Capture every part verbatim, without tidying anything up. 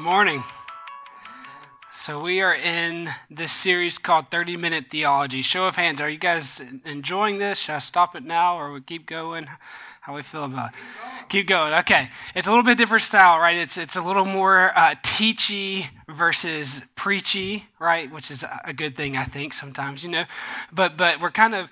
Morning. So we are in this series called thirty minute Theology. Show of hands, are you guys enjoying this? Should I stop it now or we keep going? How we feel about it? Keep going. Keep going. Okay. It's a little bit different style, right? It's it's a little more uh, teachy versus preachy, right? Which is a good thing, I think, sometimes, you know. But but we're kind of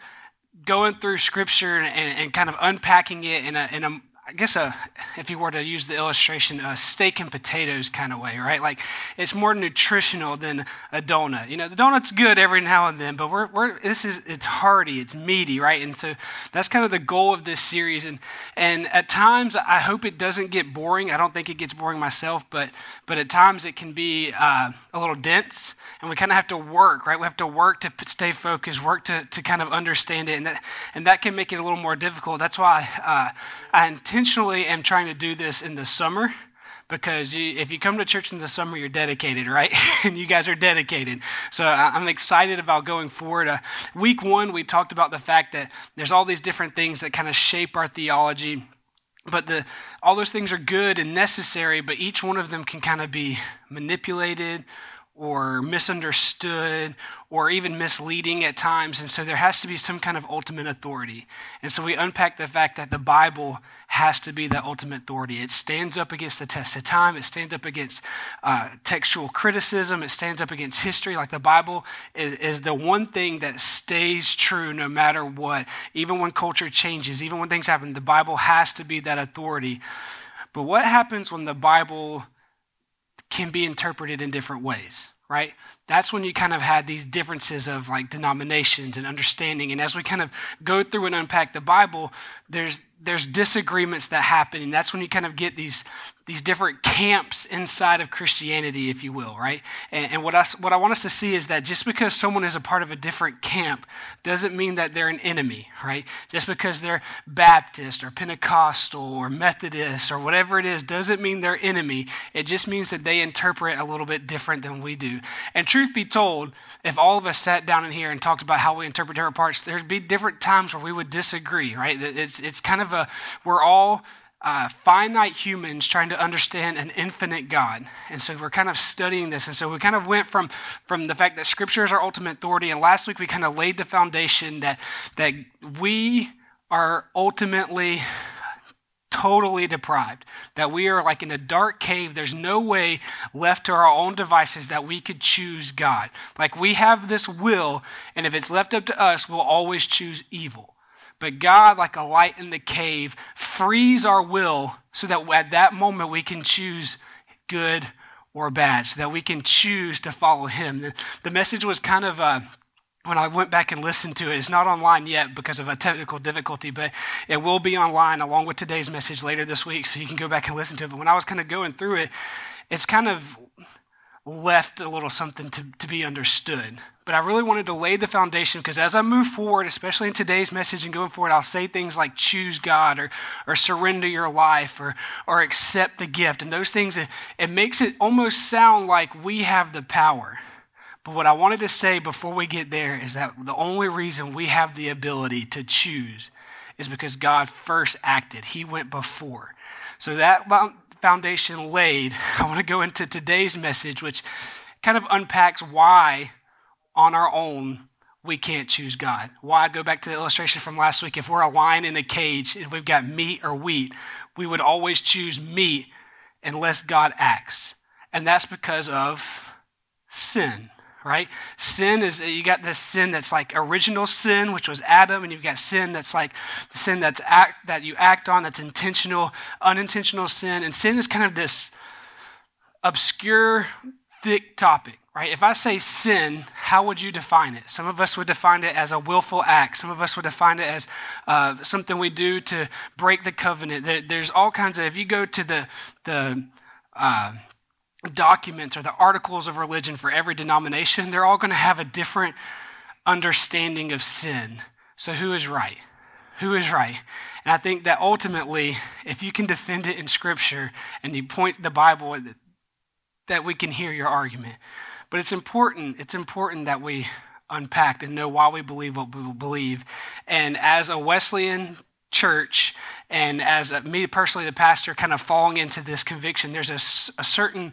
going through Scripture and, and kind of unpacking it in a in a I guess a, if you were to use the illustration, a steak and potatoes kind of way, right? Like it's more nutritional than a donut. You know, the donut's good every now and then, but we're we're this is it's hearty, it's meaty, right? And so that's kind of the goal of this series. And and at times I hope it doesn't get boring. I don't think it gets boring myself, but but at times it can be uh, a little dense, and we kind of have to work, right? We have to work to stay focused, work to to kind of understand it, and that and that can make it a little more difficult. That's why uh, I intend. Intentionally, I'm trying to do this in the summer because you, if you come to church in the summer, you're dedicated, right? And you guys are dedicated. So I'm excited about going forward. Uh, week one, we talked about the fact that there's all these different things that kind of shape our theology, but the all those things are good and necessary, but each one of them can kind of be manipulated or misunderstood, or even misleading at times. And so there has to be some kind of ultimate authority. And so we unpack the fact that the Bible has to be that ultimate authority. It stands up against the test of time. It stands up against uh, textual criticism. It stands up against history. Like the Bible is, is the one thing that stays true no matter what. Even when culture changes, even when things happen, the Bible has to be that authority. But what happens when the Bible can be interpreted in different ways, right? That's when you kind of had these differences of like denominations and understanding. And as we kind of go through and unpack the Bible, there's there's disagreements that happen. And that's when you kind of get these these different camps inside of Christianity, if you will, right? And, and what, I, what I want us to see is that just because someone is a part of a different camp doesn't mean that they're an enemy, right? Just because they're Baptist or Pentecostal or Methodist or whatever it is doesn't mean they're enemy. It just means that they interpret a little bit different than we do. And truth be told, if all of us sat down in here and talked about how we interpret different parts, there'd be different times where we would disagree, right? It's, it's kind of a, we're all... Uh, finite humans trying to understand an infinite God. And so we're kind of studying this. And so we kind of went from, from the fact that Scripture is our ultimate authority. And last week we kind of laid the foundation that, that we are ultimately totally deprived, that we are like in a dark cave. There's no way left to our own devices that we could choose God. Like we have this will, and if it's left up to us, we'll always choose evil. But God, like a light in the cave, frees our will so that at that moment we can choose good or bad, so that we can choose to follow Him. The message was kind of, uh, when I went back and listened to it, it's not online yet because of a technical difficulty, but it will be online along with today's message later this week, so you can go back and listen to it. But when I was kind of going through it, it's kind of left a little something to, to be understood. But I really wanted to lay the foundation because as I move forward, especially in today's message and going forward, I'll say things like choose God or or surrender your life or or accept the gift. And those things, it, it makes it almost sound like we have the power. But what I wanted to say before we get there is that the only reason we have the ability to choose is because God first acted. He went before. So that foundation laid, I want to go into today's message, which kind of unpacks why on our own we can't choose God. Why? Go back to the illustration from last week. If we're a lion in a cage and we've got meat or wheat, we would always choose meat unless God acts. And that's because of sin, right? Sin is, you got this sin that's like original sin, which was Adam, and you've got sin that's like the sin that's act, that you act on, that's intentional, unintentional sin. And sin is kind of this obscure, thick topic. Right? If I say sin, how would you define it? Some of us would define it as a willful act. Some of us would define it as uh, something we do to break the covenant. There, there's all kinds of, if you go to the the uh, documents or the articles of religion for every denomination, they're all going to have a different understanding of sin. So who is right? Who is right? And I think that ultimately, if you can defend it in Scripture and you point the Bible at it, that we can hear your argument. But it's important, it's important that we unpack and know why we believe what we believe. And as a Wesleyan church, and as a, me personally, the pastor, kind of falling into this conviction, there's a, a certain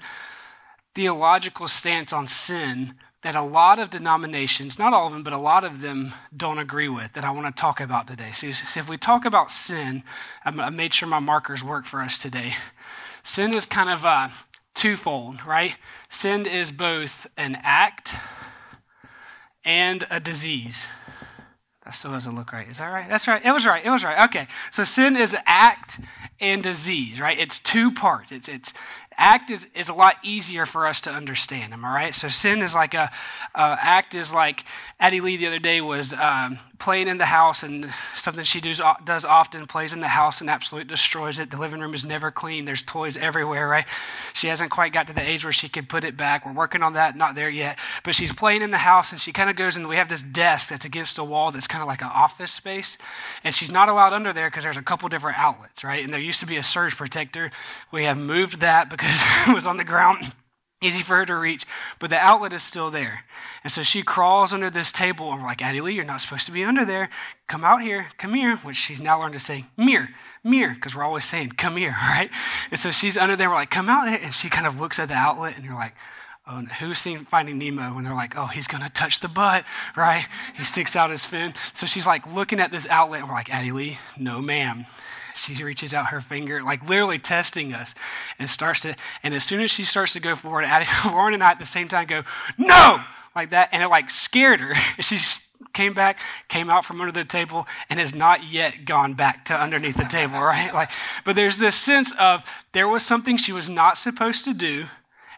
theological stance on sin that a lot of denominations, not all of them, but a lot of them don't agree with, that I want to talk about today. So if we talk about sin, I made sure my markers work for us today. Sin is kind of a twofold, right? Sin is both an act and a disease. That still doesn't look right. Is that right? That's right. It was right. It was right. Okay. So sin is act and disease, right? It's two parts. It's it's act is, is a lot easier for us to understand. Am I right? So sin is like a uh, act is like Addie Lee the other day was um, playing in the house, and something she does does often, plays in the house and absolutely destroys it. The living room is never clean. There's toys everywhere, right? She hasn't quite got to the age where she could put it back. We're working on that. Not there yet. But she's playing in the house, and she kind of goes, and we have this desk that's against a wall that's kind of like an office space, and she's not allowed under there because there's a couple different outlets, right? And there used to be a surge protector. We have moved that because it was on the ground, easy for her to reach, but the outlet is still there. And so she crawls under this table, and we're like, Addie Lee, you're not supposed to be under there. Come out here, come here, which she's now learned to say, mirror, mirror, because we're always saying, come here, right? And so she's under there, we're like, come out here, and she kind of looks at the outlet, and you're like, oh, who's seen Finding Nemo when they're like, oh, he's going to touch the butt, right? He sticks out his fin. So she's like looking at this outlet, and we're like, Addie Lee, no ma'am. She reaches out her finger, like literally testing us, and starts to, and as soon as she starts to go forward, Addie, Lauren and I at the same time go, no, like that, and it like scared her. And she came back, came out from under the table, and has not yet gone back to underneath the table, right? Like, but there's this sense of there was something she was not supposed to do,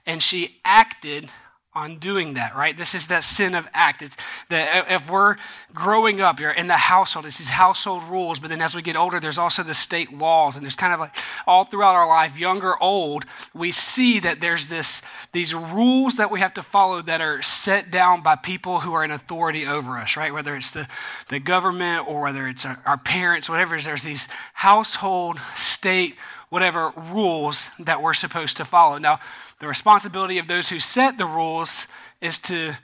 and she acted on doing that, right? This is that sin of act. It's that if we're growing up, you're in the household, it's these household rules, but then as we get older, there's also the state laws, and there's kind of like all throughout our life, young or old, we see that there's this these rules that we have to follow that are set down by people who are in authority over us, right? Whether it's the, the government or whether it's our, our parents, whatever, there's these household, state, whatever rules that we're supposed to follow. Now, the responsibility of those who set the rules is to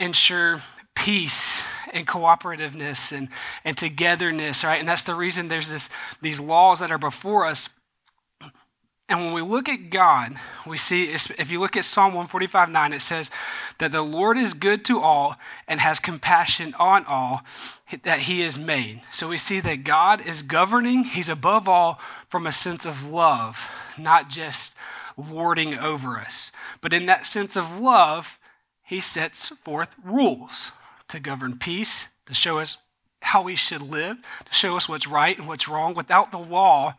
ensure peace and cooperativeness and, and togetherness, right? And that's the reason there's this these laws that are before us. And when we look at God, we see, if you look at Psalm one forty-five nine, it says that the Lord is good to all and has compassion on all that he has made. So we see that God is governing. He's above all from a sense of love, not just lording over us. But in that sense of love, he sets forth rules to govern peace, to show us how we should live, to show us what's right and what's wrong. Without the law,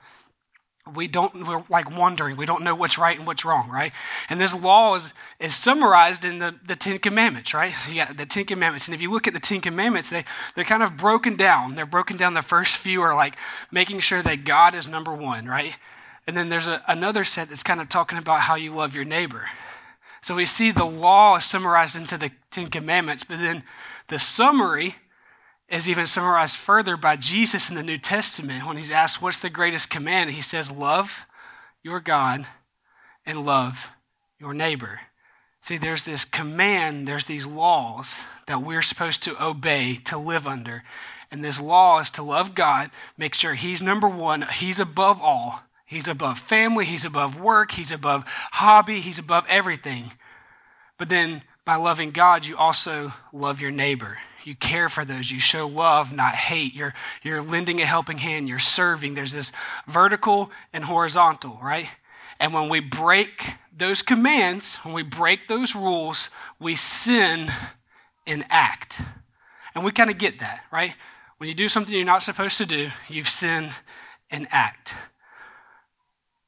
we don't, we're like wandering. We don't know what's right and what's wrong, right? And this law is, is summarized in the, the Ten Commandments, right? Yeah, the Ten Commandments. And if you look at the Ten Commandments, they, they're kind of broken down. They're broken down. The first few are like making sure that God is number one, right? And then there's a, another set that's kind of talking about how you love your neighbor. So we see the law is summarized into the Ten Commandments, but then the summary is even summarized further by Jesus in the New Testament when he's asked, what's the greatest command? He says, love your God and love your neighbor. See, there's this command, there's these laws that we're supposed to obey, to live under. And this law is to love God, make sure he's number one, he's above all. He's above family, he's above work, he's above hobby, he's above everything. But then by loving God, you also love your neighbor. You care for those. You show love, not hate. You're, you're lending a helping hand. You're serving. There's this vertical and horizontal, right? And when we break those commands, when we break those rules, we sin in act. And we kind of get that, right? When you do something you're not supposed to do, you've sinned in act.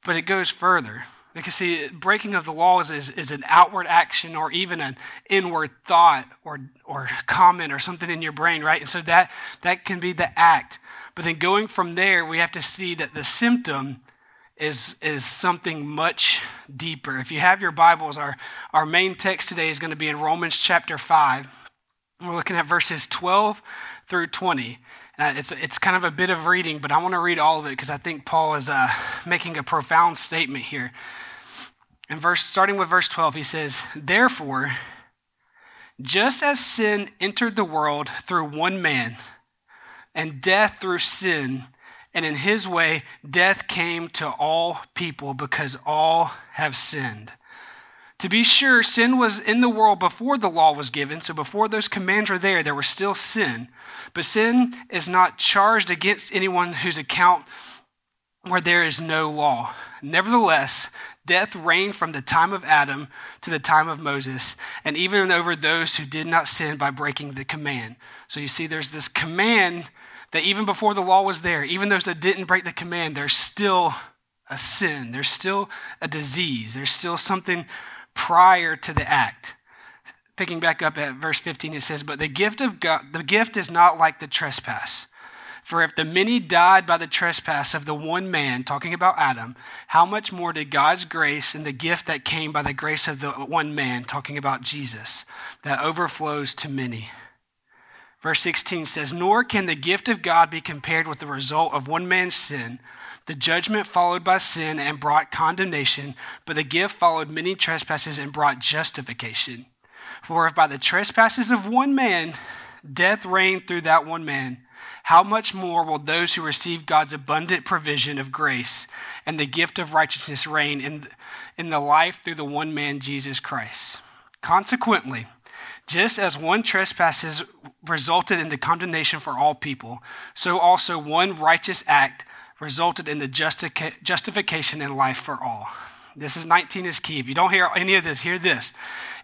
But it goes further. Because see, breaking of the laws is, is an outward action or even an inward thought or or comment or something in your brain, right? And so that, that can be the act. But then going from there, we have to see that the symptom is is something much deeper. If you have your Bibles, our, our main text today is going to be in Romans chapter five. We're looking at verses twelve through twenty. And it's, it's kind of a bit of reading, but I want to read all of it because I think Paul is uh, making a profound statement here. In verse, starting with verse twelve, he says, "Therefore, just as sin entered the world through one man, and death through sin, and in his way death came to all people because all have sinned. To be sure, sin was in the world before the law was given, so before those commands were there, there was still sin. But sin is not charged against anyone whose account where there is no law. Nevertheless, death reigned from the time of Adam to the time of Moses, and even over those who did not sin by breaking the command." So you see, there's this command that even before the law was there, even those that didn't break the command, there's still a sin, there's still a disease, there's still something prior to the act. Picking back up at verse fifteen, it says, "But the gift of God, the gift is not like the trespass. For if the many died by the trespass of the one man," talking about Adam, "how much more did God's grace and the gift that came by the grace of the one man," talking about Jesus, "that overflows to many." Verse sixteen says, "Nor can the gift of God be compared with the result of one man's sin. The judgment followed by sin and brought condemnation, but the gift followed many trespasses and brought justification. For if by the trespasses of one man, death reigned through that one man, how much more will those who receive God's abundant provision of grace and the gift of righteousness reign in, in the life through the one man, Jesus Christ? Consequently, just as one trespass resulted in the condemnation for all people, so also one righteous act resulted in the justica- justification in life for all." This is nineteen is key. If you don't hear any of this, hear this.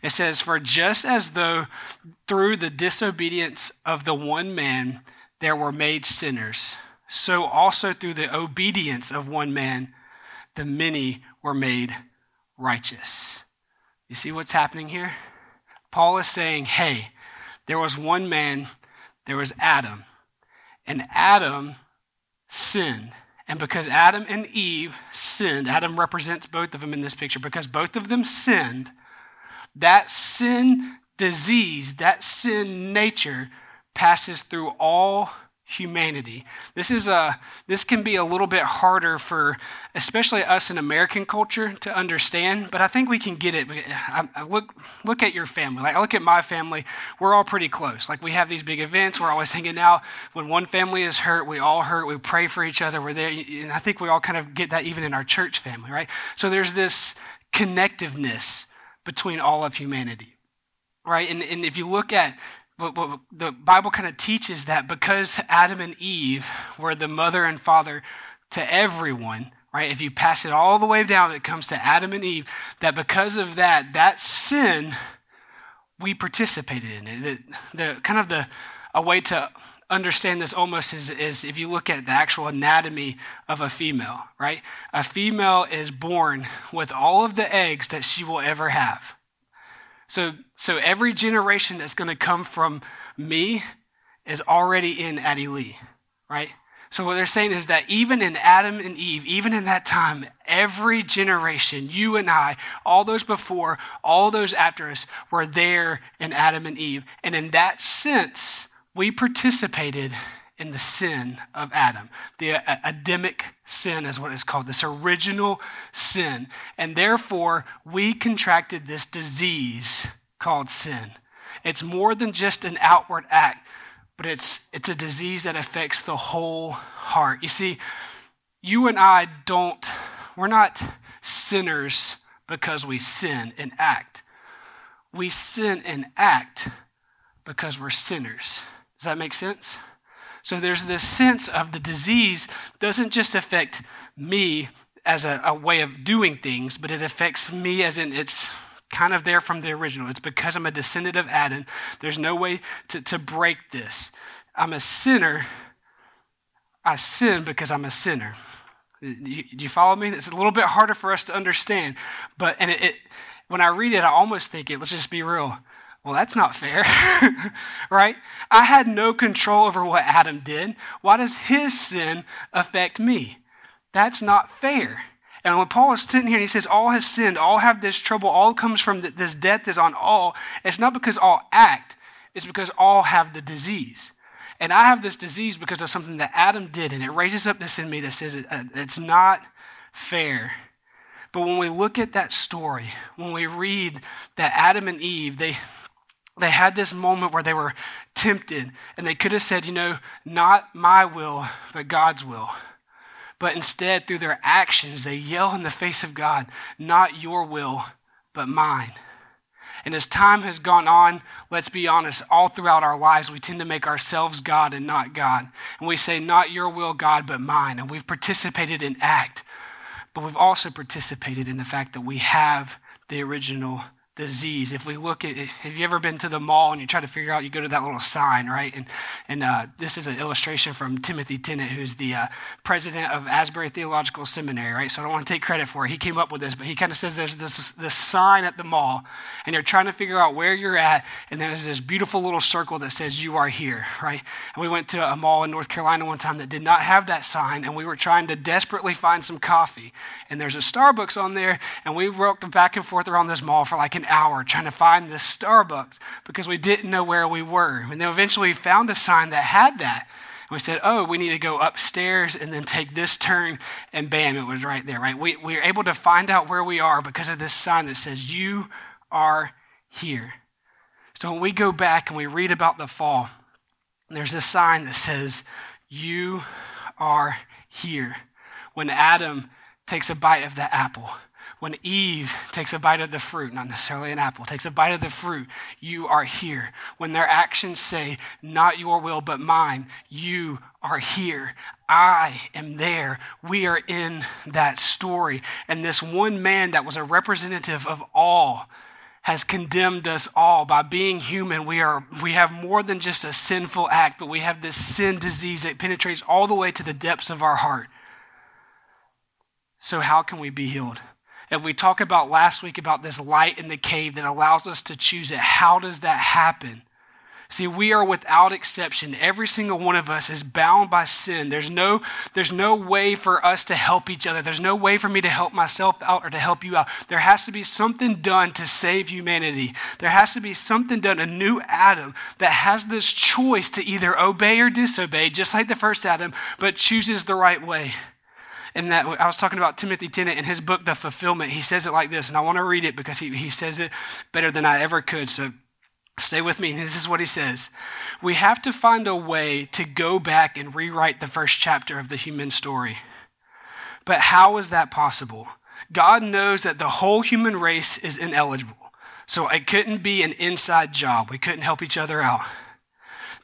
It says, "For just as though through the disobedience of the one man there were made sinners, so also through the obedience of one man the many were made righteous." You see what's happening here? Paul is saying, hey, there was one man, there was Adam, and Adam sinned. And because Adam and Eve sinned, Adam represents both of them in this picture, because both of them sinned, that sin disease, that sin nature passes through all humanity. This is a, this can be a little bit harder for, especially us in American culture, to understand, but I think we can get it. I, I look, look at your family. Like I look at my family. We're all pretty close. Like we have these big events. We're always hanging out. When one family is hurt, we all hurt. We pray for each other. We're there. And I think we all kind of get that even in our church family, right? So there's this connectiveness between all of humanity, right? And, and if you look at But, but the Bible kind of teaches that because Adam and Eve were the mother and father to everyone, right? If you pass it all the way down, it comes to Adam and Eve, that because of that, that sin, we participated in it. The, the kind of the a way to understand this almost is, is if you look at the actual anatomy of a female, right? A female is born with all of the eggs that she will ever have. So so every generation that's going to come from me is already in Addie Lee, right? So what they're saying is that even in Adam and Eve, even in that time, every generation, you and I, all those before, all those after us, were there in Adam and Eve. And in that sense, we participated in the sin of Adam. The Adamic sin is what it's called, this original sin. And therefore, we contracted this disease called sin. It's more than just an outward act, but it's it's a disease that affects the whole heart. You see, you and I don't, we're not sinners because we sin and act. We sin and act because we're sinners. Does that make sense? So there's this sense of the disease doesn't just affect me as a, a way of doing things, but it affects me as in it's kind of there from the original. It's because I'm a descendant of Adam. There's no way to, to break this. I'm a sinner. I sin because I'm a sinner. Do you, you follow me? It's a little bit harder for us to understand, but and it, it when I read it, I almost think it. Let's just be real. Well, that's not fair, right? I had no control over what Adam did. Why does his sin affect me? That's not fair. And when Paul is sitting here and he says, all has sinned, all have this trouble, all comes from th- this death is on all, it's not because all act, it's because all have the disease. And I have this disease because of something that Adam did, and it raises up this in me that says it, uh, it's not fair. But when we look at that story, when we read that Adam and Eve, they... They had this moment where they were tempted and they could have said, you know, not my will, but God's will. But instead, through their actions, they yell in the face of God, not your will, but mine. And as time has gone on, let's be honest, all throughout our lives, we tend to make ourselves God and not God. And we say, not your will, God, but mine. And we've participated in act, but we've also participated in the fact that we have the original disease. If we look at it, have you ever been to the mall and you try to figure out, you go to that little sign, right? And and uh, this is an illustration from Timothy Tennant, who's the uh, president of Asbury Theological Seminary, right? So I don't want to take credit for it. He came up with this, but he kind of says there's this, this sign at the mall and you're trying to figure out where you're at. And there's this beautiful little circle that says you are here, right? And we went to a mall in North Carolina one time that did not have that sign. And we were trying to desperately find some coffee. And there's a Starbucks on there. And we walked back and forth around this mall for like an hour trying to find this Starbucks because we didn't know where we were. And then eventually we found a sign that had that. And we said, oh, we need to go upstairs and then take this turn, and bam, it was right there, right? We, we were able to find out where we are because of this sign that says, you are here. So when we go back and we read about the fall, there's a sign that says, you are here. When Adam takes a bite of the apple, when Eve takes a bite of the fruit, not necessarily an apple, takes a bite of the fruit, you are here. When their actions say, not your will, but mine, you are here. I am there. We are in that story. And this one man that was a representative of all has condemned us all. By being human, we are we have more than just a sinful act, but we have this sin disease that penetrates all the way to the depths of our heart. So how can we be healed? And we talked about last week about this light in the cave that allows us to choose it. How does that happen? See, we are without exception. Every single one of us is bound by sin. There's no, there's no way for us to help each other. There's no way for me to help myself out or to help you out. There has to be something done to save humanity. There has to be something done, a new Adam that has this choice to either obey or disobey, just like the first Adam, but chooses the right way. And that I was talking about Timothy Tennant in his book, The Fulfillment. He says it like this, and I want to read it because he, he says it better than I ever could. So stay with me. This is what he says. We have to find a way to go back and rewrite the first chapter of the human story. But how is that possible? God knows that the whole human race is ineligible. So it couldn't be an inside job. We couldn't help each other out.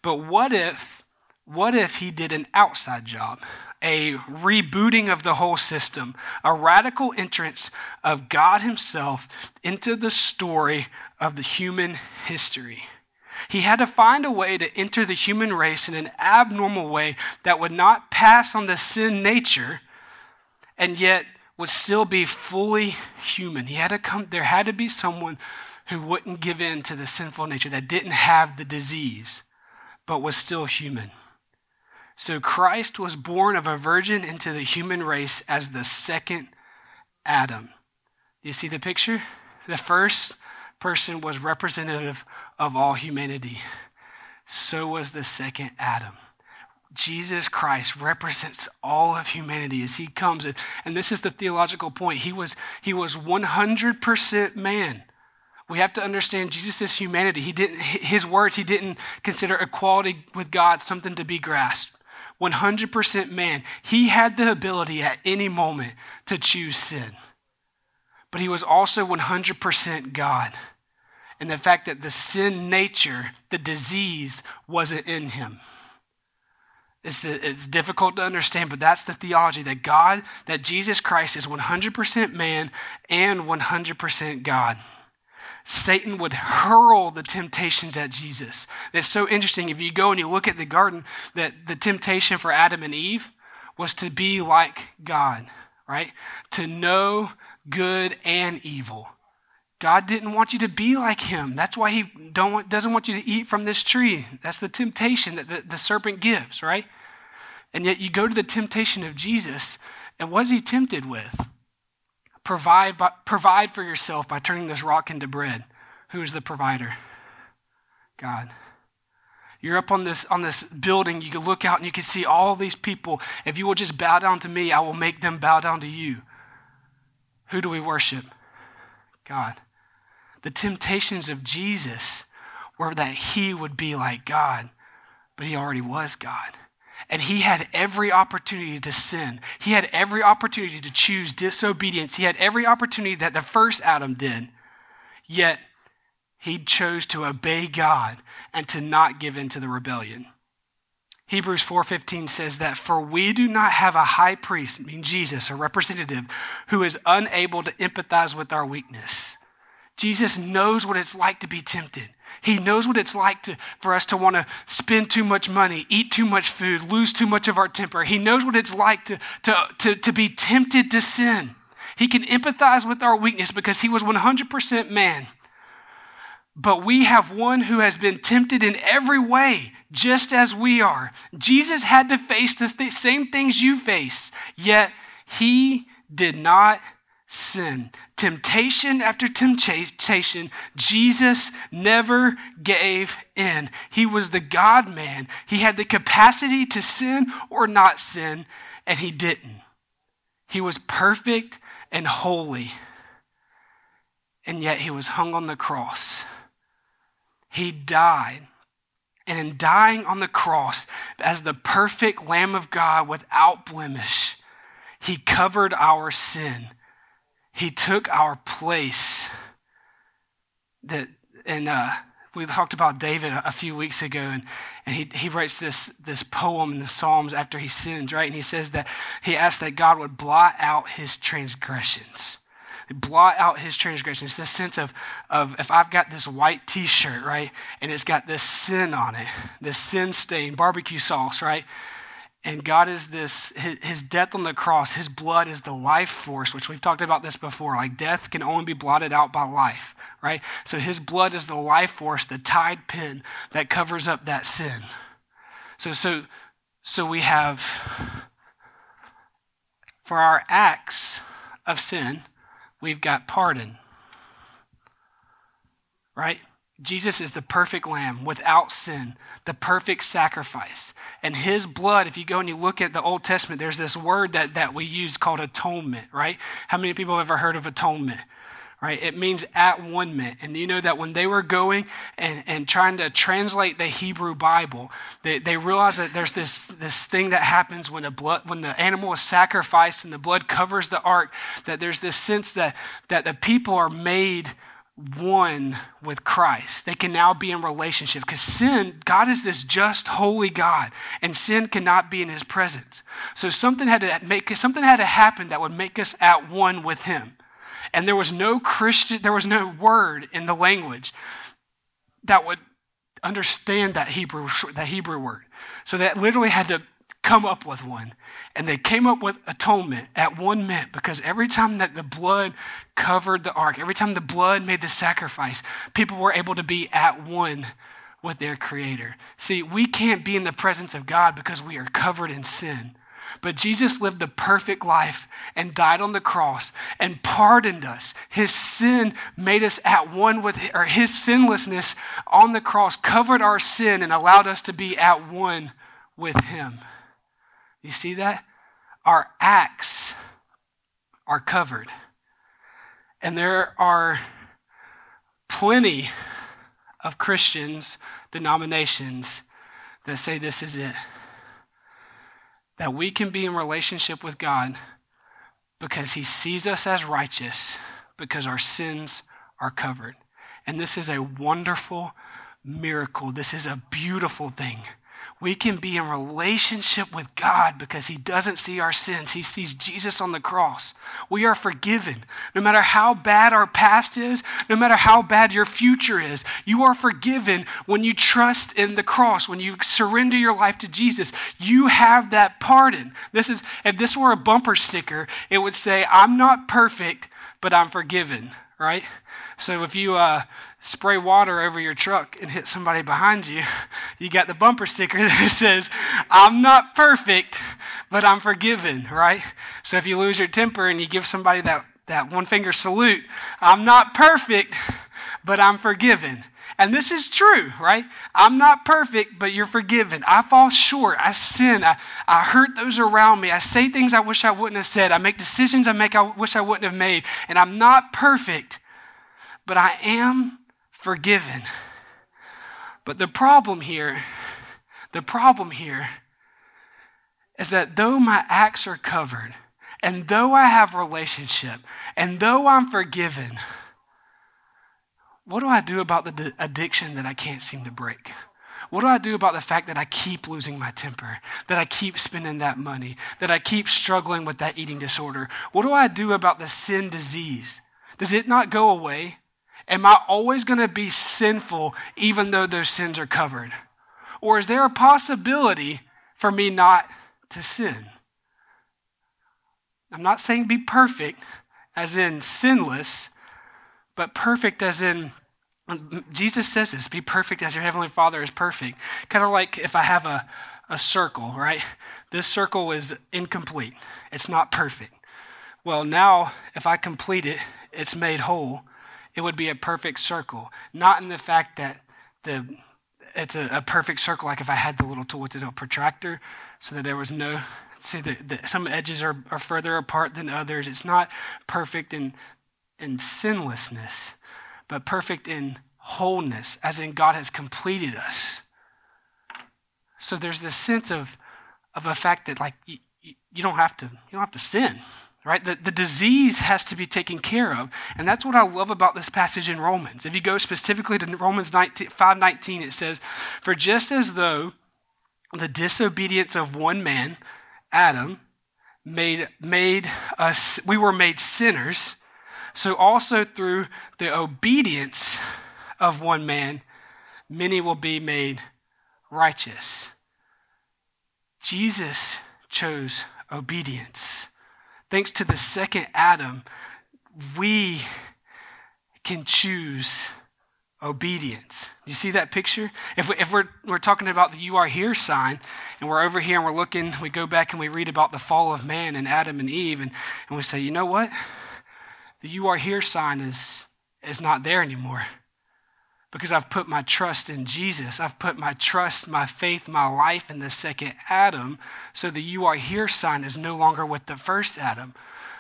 But what if, what if he did an outside job? A rebooting of the whole system, a radical entrance of God himself into the story of the human history. He had to find a way to enter the human race in an abnormal way that would not pass on the sin nature and yet would still be fully human. He had to come, there had to be someone who wouldn't give in to the sinful nature, that didn't have the disease, but was still human. So Christ was born of a virgin into the human race as the second Adam. You see the picture? The first person was representative of all humanity. So was the second Adam. Jesus Christ represents all of humanity as he comes. And this is the theological point. He was, he was one hundred percent man. We have to understand Jesus' humanity. He didn't, his words, he didn't consider equality with God something to be grasped. one hundred percent man. He had the ability at any moment to choose sin. But he was also one hundred percent God. And the fact that the sin nature, the disease, wasn't in him. It's, the, it's difficult to understand, but that's the theology, that God, that Jesus Christ is one hundred percent man and one hundred percent God. Satan would hurl the temptations at Jesus. It's so interesting. If you go and you look at the garden, that the temptation for Adam and Eve was to be like God, right? To know good and evil. God didn't want you to be like him. That's why he don't want, doesn't want you to eat from this tree. That's the temptation that the, the serpent gives, right? And yet you go to the temptation of Jesus, and what is he tempted with? Provide, by, provide for yourself by turning this rock into bread. Who is the provider? God. You're up on this, on this building. You can look out and you can see all these people. If you will just bow down to me, I will make them bow down to you. Who do we worship? God. The temptations of Jesus were that he would be like God, but he already was God. And he had every opportunity to sin. He had every opportunity to choose disobedience. He had every opportunity that the first Adam did, yet he chose to obey God and to not give in to the rebellion. Hebrews four fifteen says that, for we do not have a high priest, meaning Jesus, a representative, who is unable to empathize with our weakness. Jesus knows what it's like to be tempted. He knows what it's like to, for us to want to spend too much money, eat too much food, lose too much of our temper. He knows what it's like to, to, to, to be tempted to sin. He can empathize with our weakness because he was one hundred percent man. But we have one who has been tempted in every way, just as we are. Jesus had to face the th- same things you face, yet he did not sin. Temptation after temptation, Jesus never gave in. He was the God-man. He had the capacity to sin or not sin, and he didn't. He was perfect and holy, and yet he was hung on the cross. He died, and in dying on the cross as the perfect Lamb of God without blemish, he covered our sin. He took our place. That, and uh, we talked about David a few weeks ago, and, and he, he writes this, this poem in the Psalms after he sins, right? And he says that he asked that God would blot out his transgressions. Blot out his transgressions. It's this sense of, of if I've got this white t-shirt, right, and it's got this sin on it, this sin stain, barbecue sauce, right? And God is this, his death on the cross, his blood is the life force, which we've talked about this before. Like death can only be blotted out by life, right? So his blood is the life force, the tide pin that covers up that sin. So, so, so we have, for our acts of sin, we've got pardon, right? Jesus is the perfect Lamb without sin, the perfect sacrifice. And his blood, if you go and you look at the Old Testament, there's this word that, that we use called atonement, right? How many people have ever heard of atonement, right? It means at one ment. And you know that when they were going and, and trying to translate the Hebrew Bible, they, they realized that there's this, this thing that happens when a blood, when the animal is sacrificed and the blood covers the ark, that there's this sense that, that the people are made one with Christ. They can now be in relationship because sin, God is this just, holy God, and sin cannot be in his presence. So something had to make, something had to happen that would make us at one with him. And there was no Christian, there was no word in the language that would understand that Hebrew, that Hebrew word. So that literally had to come up with one. And they came up with atonement at one mint, because every time that the blood covered the ark, every time the blood made the sacrifice, people were able to be at one with their Creator. See, we can't be in the presence of God because we are covered in sin. But Jesus lived the perfect life and died on the cross and pardoned us. His sin made us at one with, or his sinlessness on the cross covered our sin and allowed us to be at one with him. You see that? Our acts are covered. And there are plenty of Christians, denominations that say this is it. That we can be in relationship with God because he sees us as righteous because our sins are covered. And this is a wonderful miracle. This is a beautiful thing. We can be in relationship with God because he doesn't see our sins. He sees Jesus on the cross. We are forgiven. No matter how bad our past is, no matter how bad your future is, you are forgiven when you trust in the cross, when you surrender your life to Jesus. You have that pardon. This is, if this were a bumper sticker, it would say, I'm not perfect, but I'm forgiven, right? So if you uh, spray water over your truck and hit somebody behind you, you got the bumper sticker that says, I'm not perfect, but I'm forgiven, right? So if you lose your temper and you give somebody that, that one finger salute, I'm not perfect, but I'm forgiven. And this is true, right? I'm not perfect, but you're forgiven. I fall short. I sin. I, I hurt those around me. I say things I wish I wouldn't have said. I make decisions I make I wish I wouldn't have made. And I'm not perfect, but I am forgiven. But the problem here, the problem here is that though my acts are covered, and though I have relationship, and though I'm forgiven, what do I do about the addiction that I can't seem to break? What do I do about the fact that I keep losing my temper, that I keep spending that money, that I keep struggling with that eating disorder? What do I do about the sin disease? Does it not go away? Am I always going to be sinful even though those sins are covered? Or is there a possibility for me not to sin? I'm not saying be perfect as in sinless, but perfect as in, Jesus says this, be perfect as your heavenly Father is perfect. Kind of like if I have a, a circle, right? This circle is incomplete. It's not perfect. Well, now if I complete it, it's made whole. It would be a perfect circle. Not in the fact that the it's a, a perfect circle, like if I had the little tool with the little protractor, so that there was no, see, the, the, some edges are, are further apart than others. It's not perfect in in sinlessness, but perfect in wholeness, as in God has completed us. So there's this sense of of a fact that like you, you don't have to you don't have to sin, right? The, the disease has to be taken care of, and that's what I love about this passage in Romans. If you go specifically to Romans five nineteen, it says, "For just as though the disobedience of one man, Adam, made made us, we were made sinners." So also through the obedience of one man, many will be made righteous. Jesus chose obedience. Thanks to the second Adam, we can choose obedience. You see that picture? If, we, if we're, we're talking about the you are here sign, and we're over here and we're looking, we go back and we read about the fall of man and Adam and Eve, and, and we say, you know what? The you are here sign is, is not there anymore because I've put my trust in Jesus. I've put my trust, my faith, my life in the second Adam. So the you are here sign is no longer with the first Adam.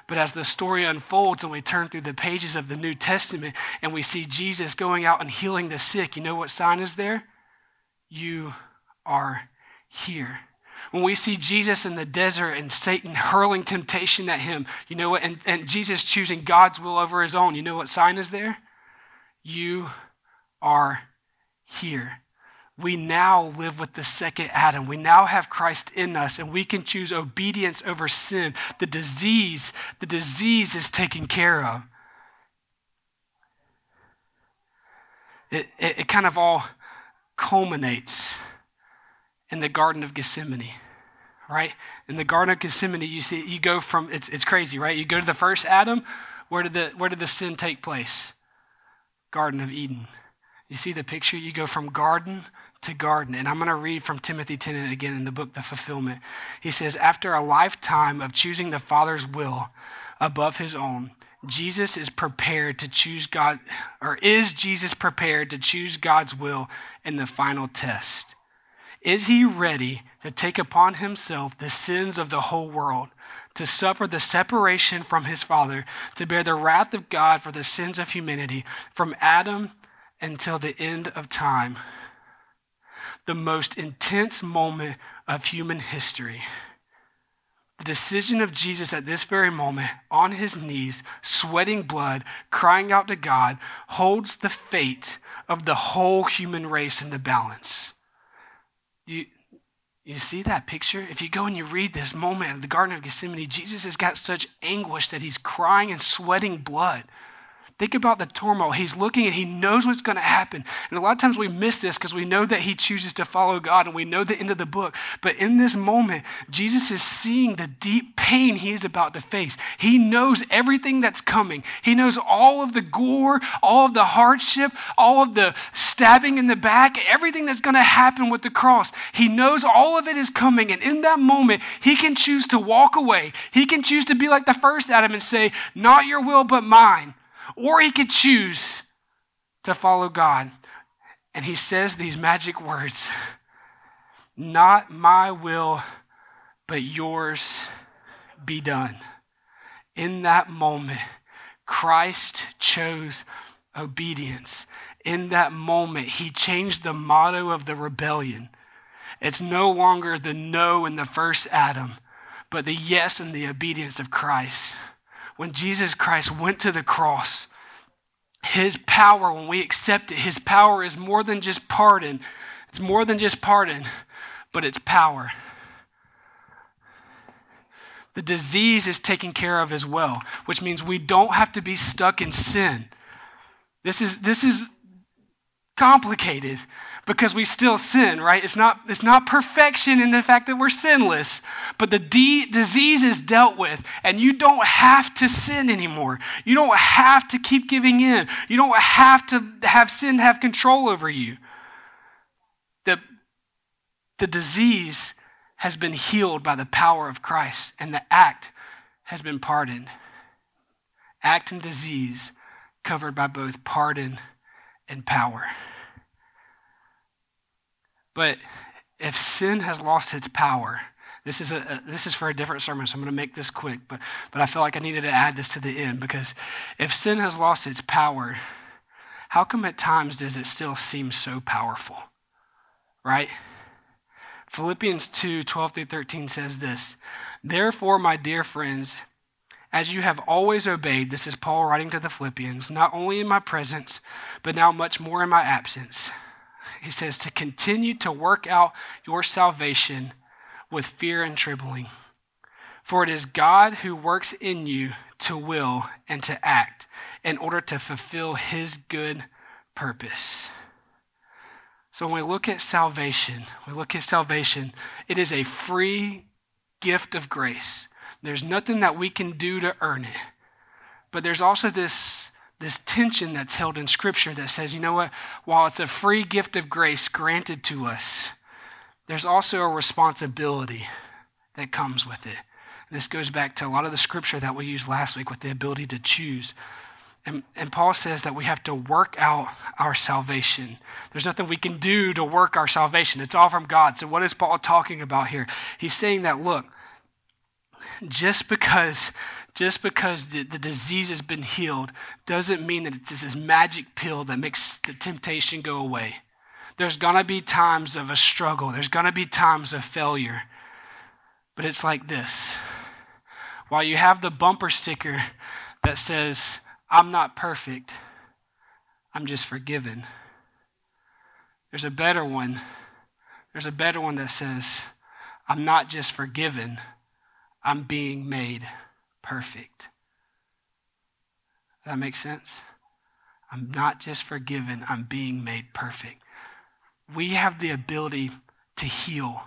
But as the story unfolds and we turn through the pages of the New Testament and we see Jesus going out and healing the sick, you know what sign is there? You are here. When we see Jesus in the desert and Satan hurling temptation at him, you know what? And, and Jesus choosing God's will over his own, you know what sign is there? You are here. We now live with the second Adam. We now have Christ in us, and we can choose obedience over sin. The disease, the disease is taken care of. It, it, it kind of all culminates in the Garden of Gethsemane, right? In the Garden of Gethsemane, you see, you go from, it's it's crazy, right? You go to the first Adam, where did the where did the sin take place? Garden of Eden. You see the picture? You go from garden to garden. And I'm gonna read from Timothy Tennant again in the book, The Fulfillment. He says, after a lifetime of choosing the Father's will above his own, Jesus is prepared to choose God, or is Jesus prepared to choose God's will in the final test? Is he ready to take upon himself the sins of the whole world, to suffer the separation from his Father, to bear the wrath of God for the sins of humanity, from Adam until the end of time? The most intense moment of human history. The decision of Jesus at this very moment, on his knees, sweating blood, crying out to God, holds the fate of the whole human race in the balance. You, you see that picture? If you go and you read this moment in the Garden of Gethsemane, Jesus has got such anguish that he's crying and sweating blood. Think about the turmoil. He's looking and he knows what's going to happen. And a lot of times we miss this because we know that he chooses to follow God and we know the end of the book. But in this moment, Jesus is seeing the deep pain he is about to face. He knows everything that's coming. He knows all of the gore, all of the hardship, all of the stabbing in the back, everything that's going to happen with the cross. He knows all of it is coming. And in that moment, he can choose to walk away. He can choose to be like the first Adam and say, "Not your will, but mine." Or he could choose to follow God. And he says these magic words, "Not my will, but yours be done." In that moment, Christ chose obedience. In that moment, he changed the motto of the rebellion. It's no longer the no in the first Adam, but the yes and the obedience of Christ. When Jesus Christ went to the cross, his power, when we accept it, his power is more than just pardon. It's more than just pardon, but it's power. The disease is taken care of as well, which means we don't have to be stuck in sin. This is this is complicated because we still sin, right? It's not it's not perfection in the fact that we're sinless, but the de- disease is dealt with, and you don't have to sin anymore. You don't have to keep giving in. You don't have to have sin have control over you. The, the disease has been healed by the power of Christ, and the act has been pardoned. Act and disease covered by both pardon and power. But if sin has lost its power, this is a, a this is for a different sermon, so I'm going to make this quick, but, but I feel like I needed to add this to the end, because if sin has lost its power, how come at times does it still seem so powerful, right? Philippians two, twelve through thirteen says this, "Therefore, my dear friends, as you have always obeyed," this is Paul writing to the Philippians, "not only in my presence, but now much more in my absence." He says, "to continue to work out your salvation with fear and trembling. For it is God who works in you to will and to act in order to fulfill his good purpose." So when we look at salvation, we look at salvation, it is a free gift of grace. There's nothing that we can do to earn it. But there's also this This tension that's held in Scripture that says, you know what, while it's a free gift of grace granted to us, there's also a responsibility that comes with it. This goes back to a lot of the Scripture that we used last week with the ability to choose. And, and Paul says that we have to work out our salvation. There's nothing we can do to work our salvation. It's all from God. So what is Paul talking about here? He's saying that, look, just because Just because the, the disease has been healed doesn't mean that it's this magic pill that makes the temptation go away. There's going to be times of a struggle. There's going to be times of failure. But it's like this. While you have the bumper sticker that says, "I'm not perfect, I'm just forgiven," there's a better one. There's a better one that says, "I'm not just forgiven, I'm being made perfect." Does that make sense? I'm not just forgiven, I'm being made perfect. We have the ability to heal.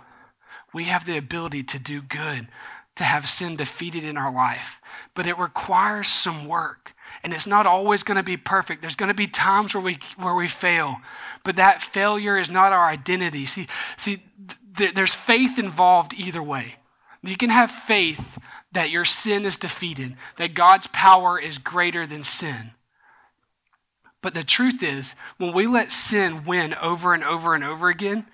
We have the ability to do good, to have sin defeated in our life. But it requires some work. And it's not always going to be perfect. There's going to be times where we where we fail. But that failure is not our identity. See, see, th- there's faith involved either way. You can have faith that your sin is defeated, that God's power is greater than sin. But the truth is, when we let sin win over and over and over again,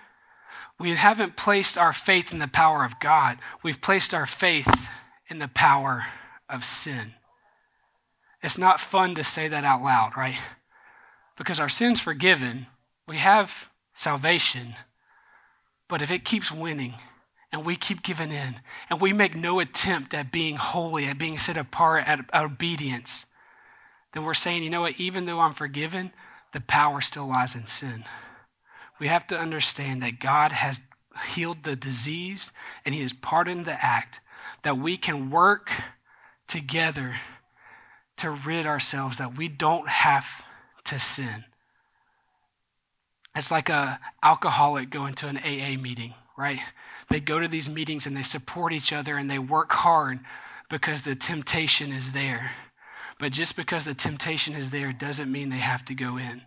we haven't placed our faith in the power of God. We've placed our faith in the power of sin. It's not fun to say that out loud, right? Because our sin's forgiven, we have salvation, but if it keeps winning and we keep giving in and we make no attempt at being holy, at being set apart, at obedience, then we're saying, you know what, even though I'm forgiven, the power still lies in sin. We have to understand that God has healed the disease and he has pardoned the act, that we can work together to rid ourselves, that we don't have to sin. It's like an alcoholic going to an A A meeting, right? They go to these meetings and they support each other and they work hard because the temptation is there. But just because the temptation is there doesn't mean they have to go in.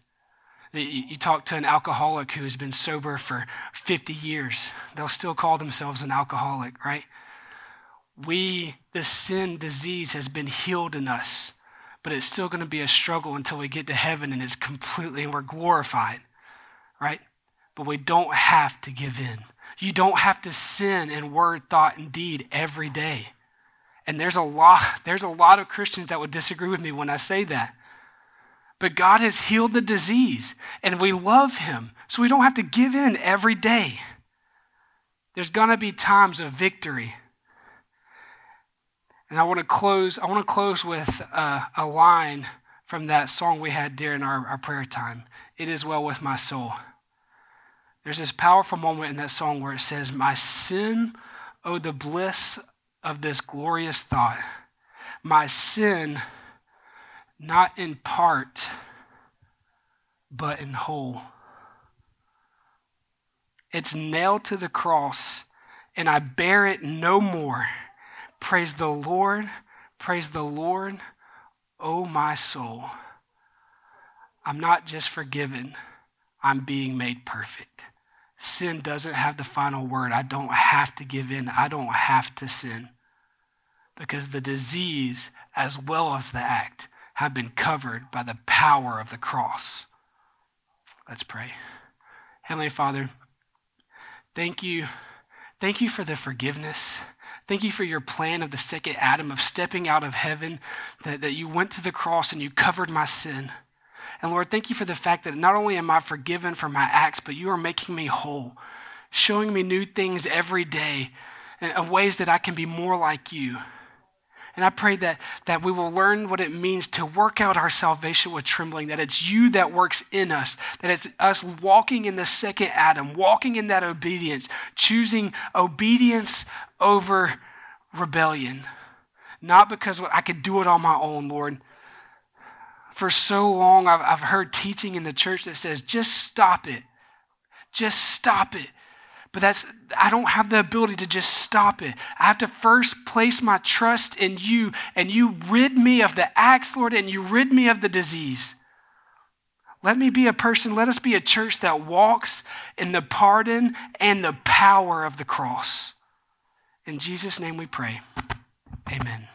You talk to an alcoholic who has been sober for fifty years. They'll still call themselves an alcoholic, right? We, this sin disease has been healed in us, but it's still going to be a struggle until we get to heaven and it's completely, and we're glorified, right? But we don't have to give in. You don't have to sin in word, thought, and deed every day. And there's a lot, there's a lot of Christians that would disagree with me when I say that. But God has healed the disease and we love him. So we don't have to give in every day. There's going to be times of victory. And I want to close, I want to close with a, a line from that song we had during our, our prayer time. It is well with my soul. There's this powerful moment in that song where it says, my sin, oh, the bliss of this glorious thought. My sin, not in part, but in whole. It's nailed to the cross, and I bear it no more. Praise the Lord, praise the Lord, O my soul. I'm not just forgiven, I'm being made perfect. Sin doesn't have the final word. I don't have to give in. I don't have to sin. Because the disease, as well as the act, have been covered by the power of the cross. Let's pray. Heavenly Father, thank you. Thank you for the forgiveness. Thank you for your plan of the second Adam, of stepping out of heaven, that, that you went to the cross and you covered my sin. And Lord, thank you for the fact that not only am I forgiven for my acts, but you are making me whole, showing me new things every day and of ways that I can be more like you. And I pray that, that we will learn what it means to work out our salvation with trembling, that it's you that works in us, that it's us walking in the second Adam, walking in that obedience, choosing obedience over rebellion. Not because I could do it on my own, Lord. For so long, I've, I've heard teaching in the church that says, just stop it. Just stop it. But that's, I don't have the ability to just stop it. I have to first place my trust in you, and you rid me of the axe, Lord, and you rid me of the disease. Let me be a person, let us be a church that walks in the pardon and the power of the cross. In Jesus' name we pray, amen.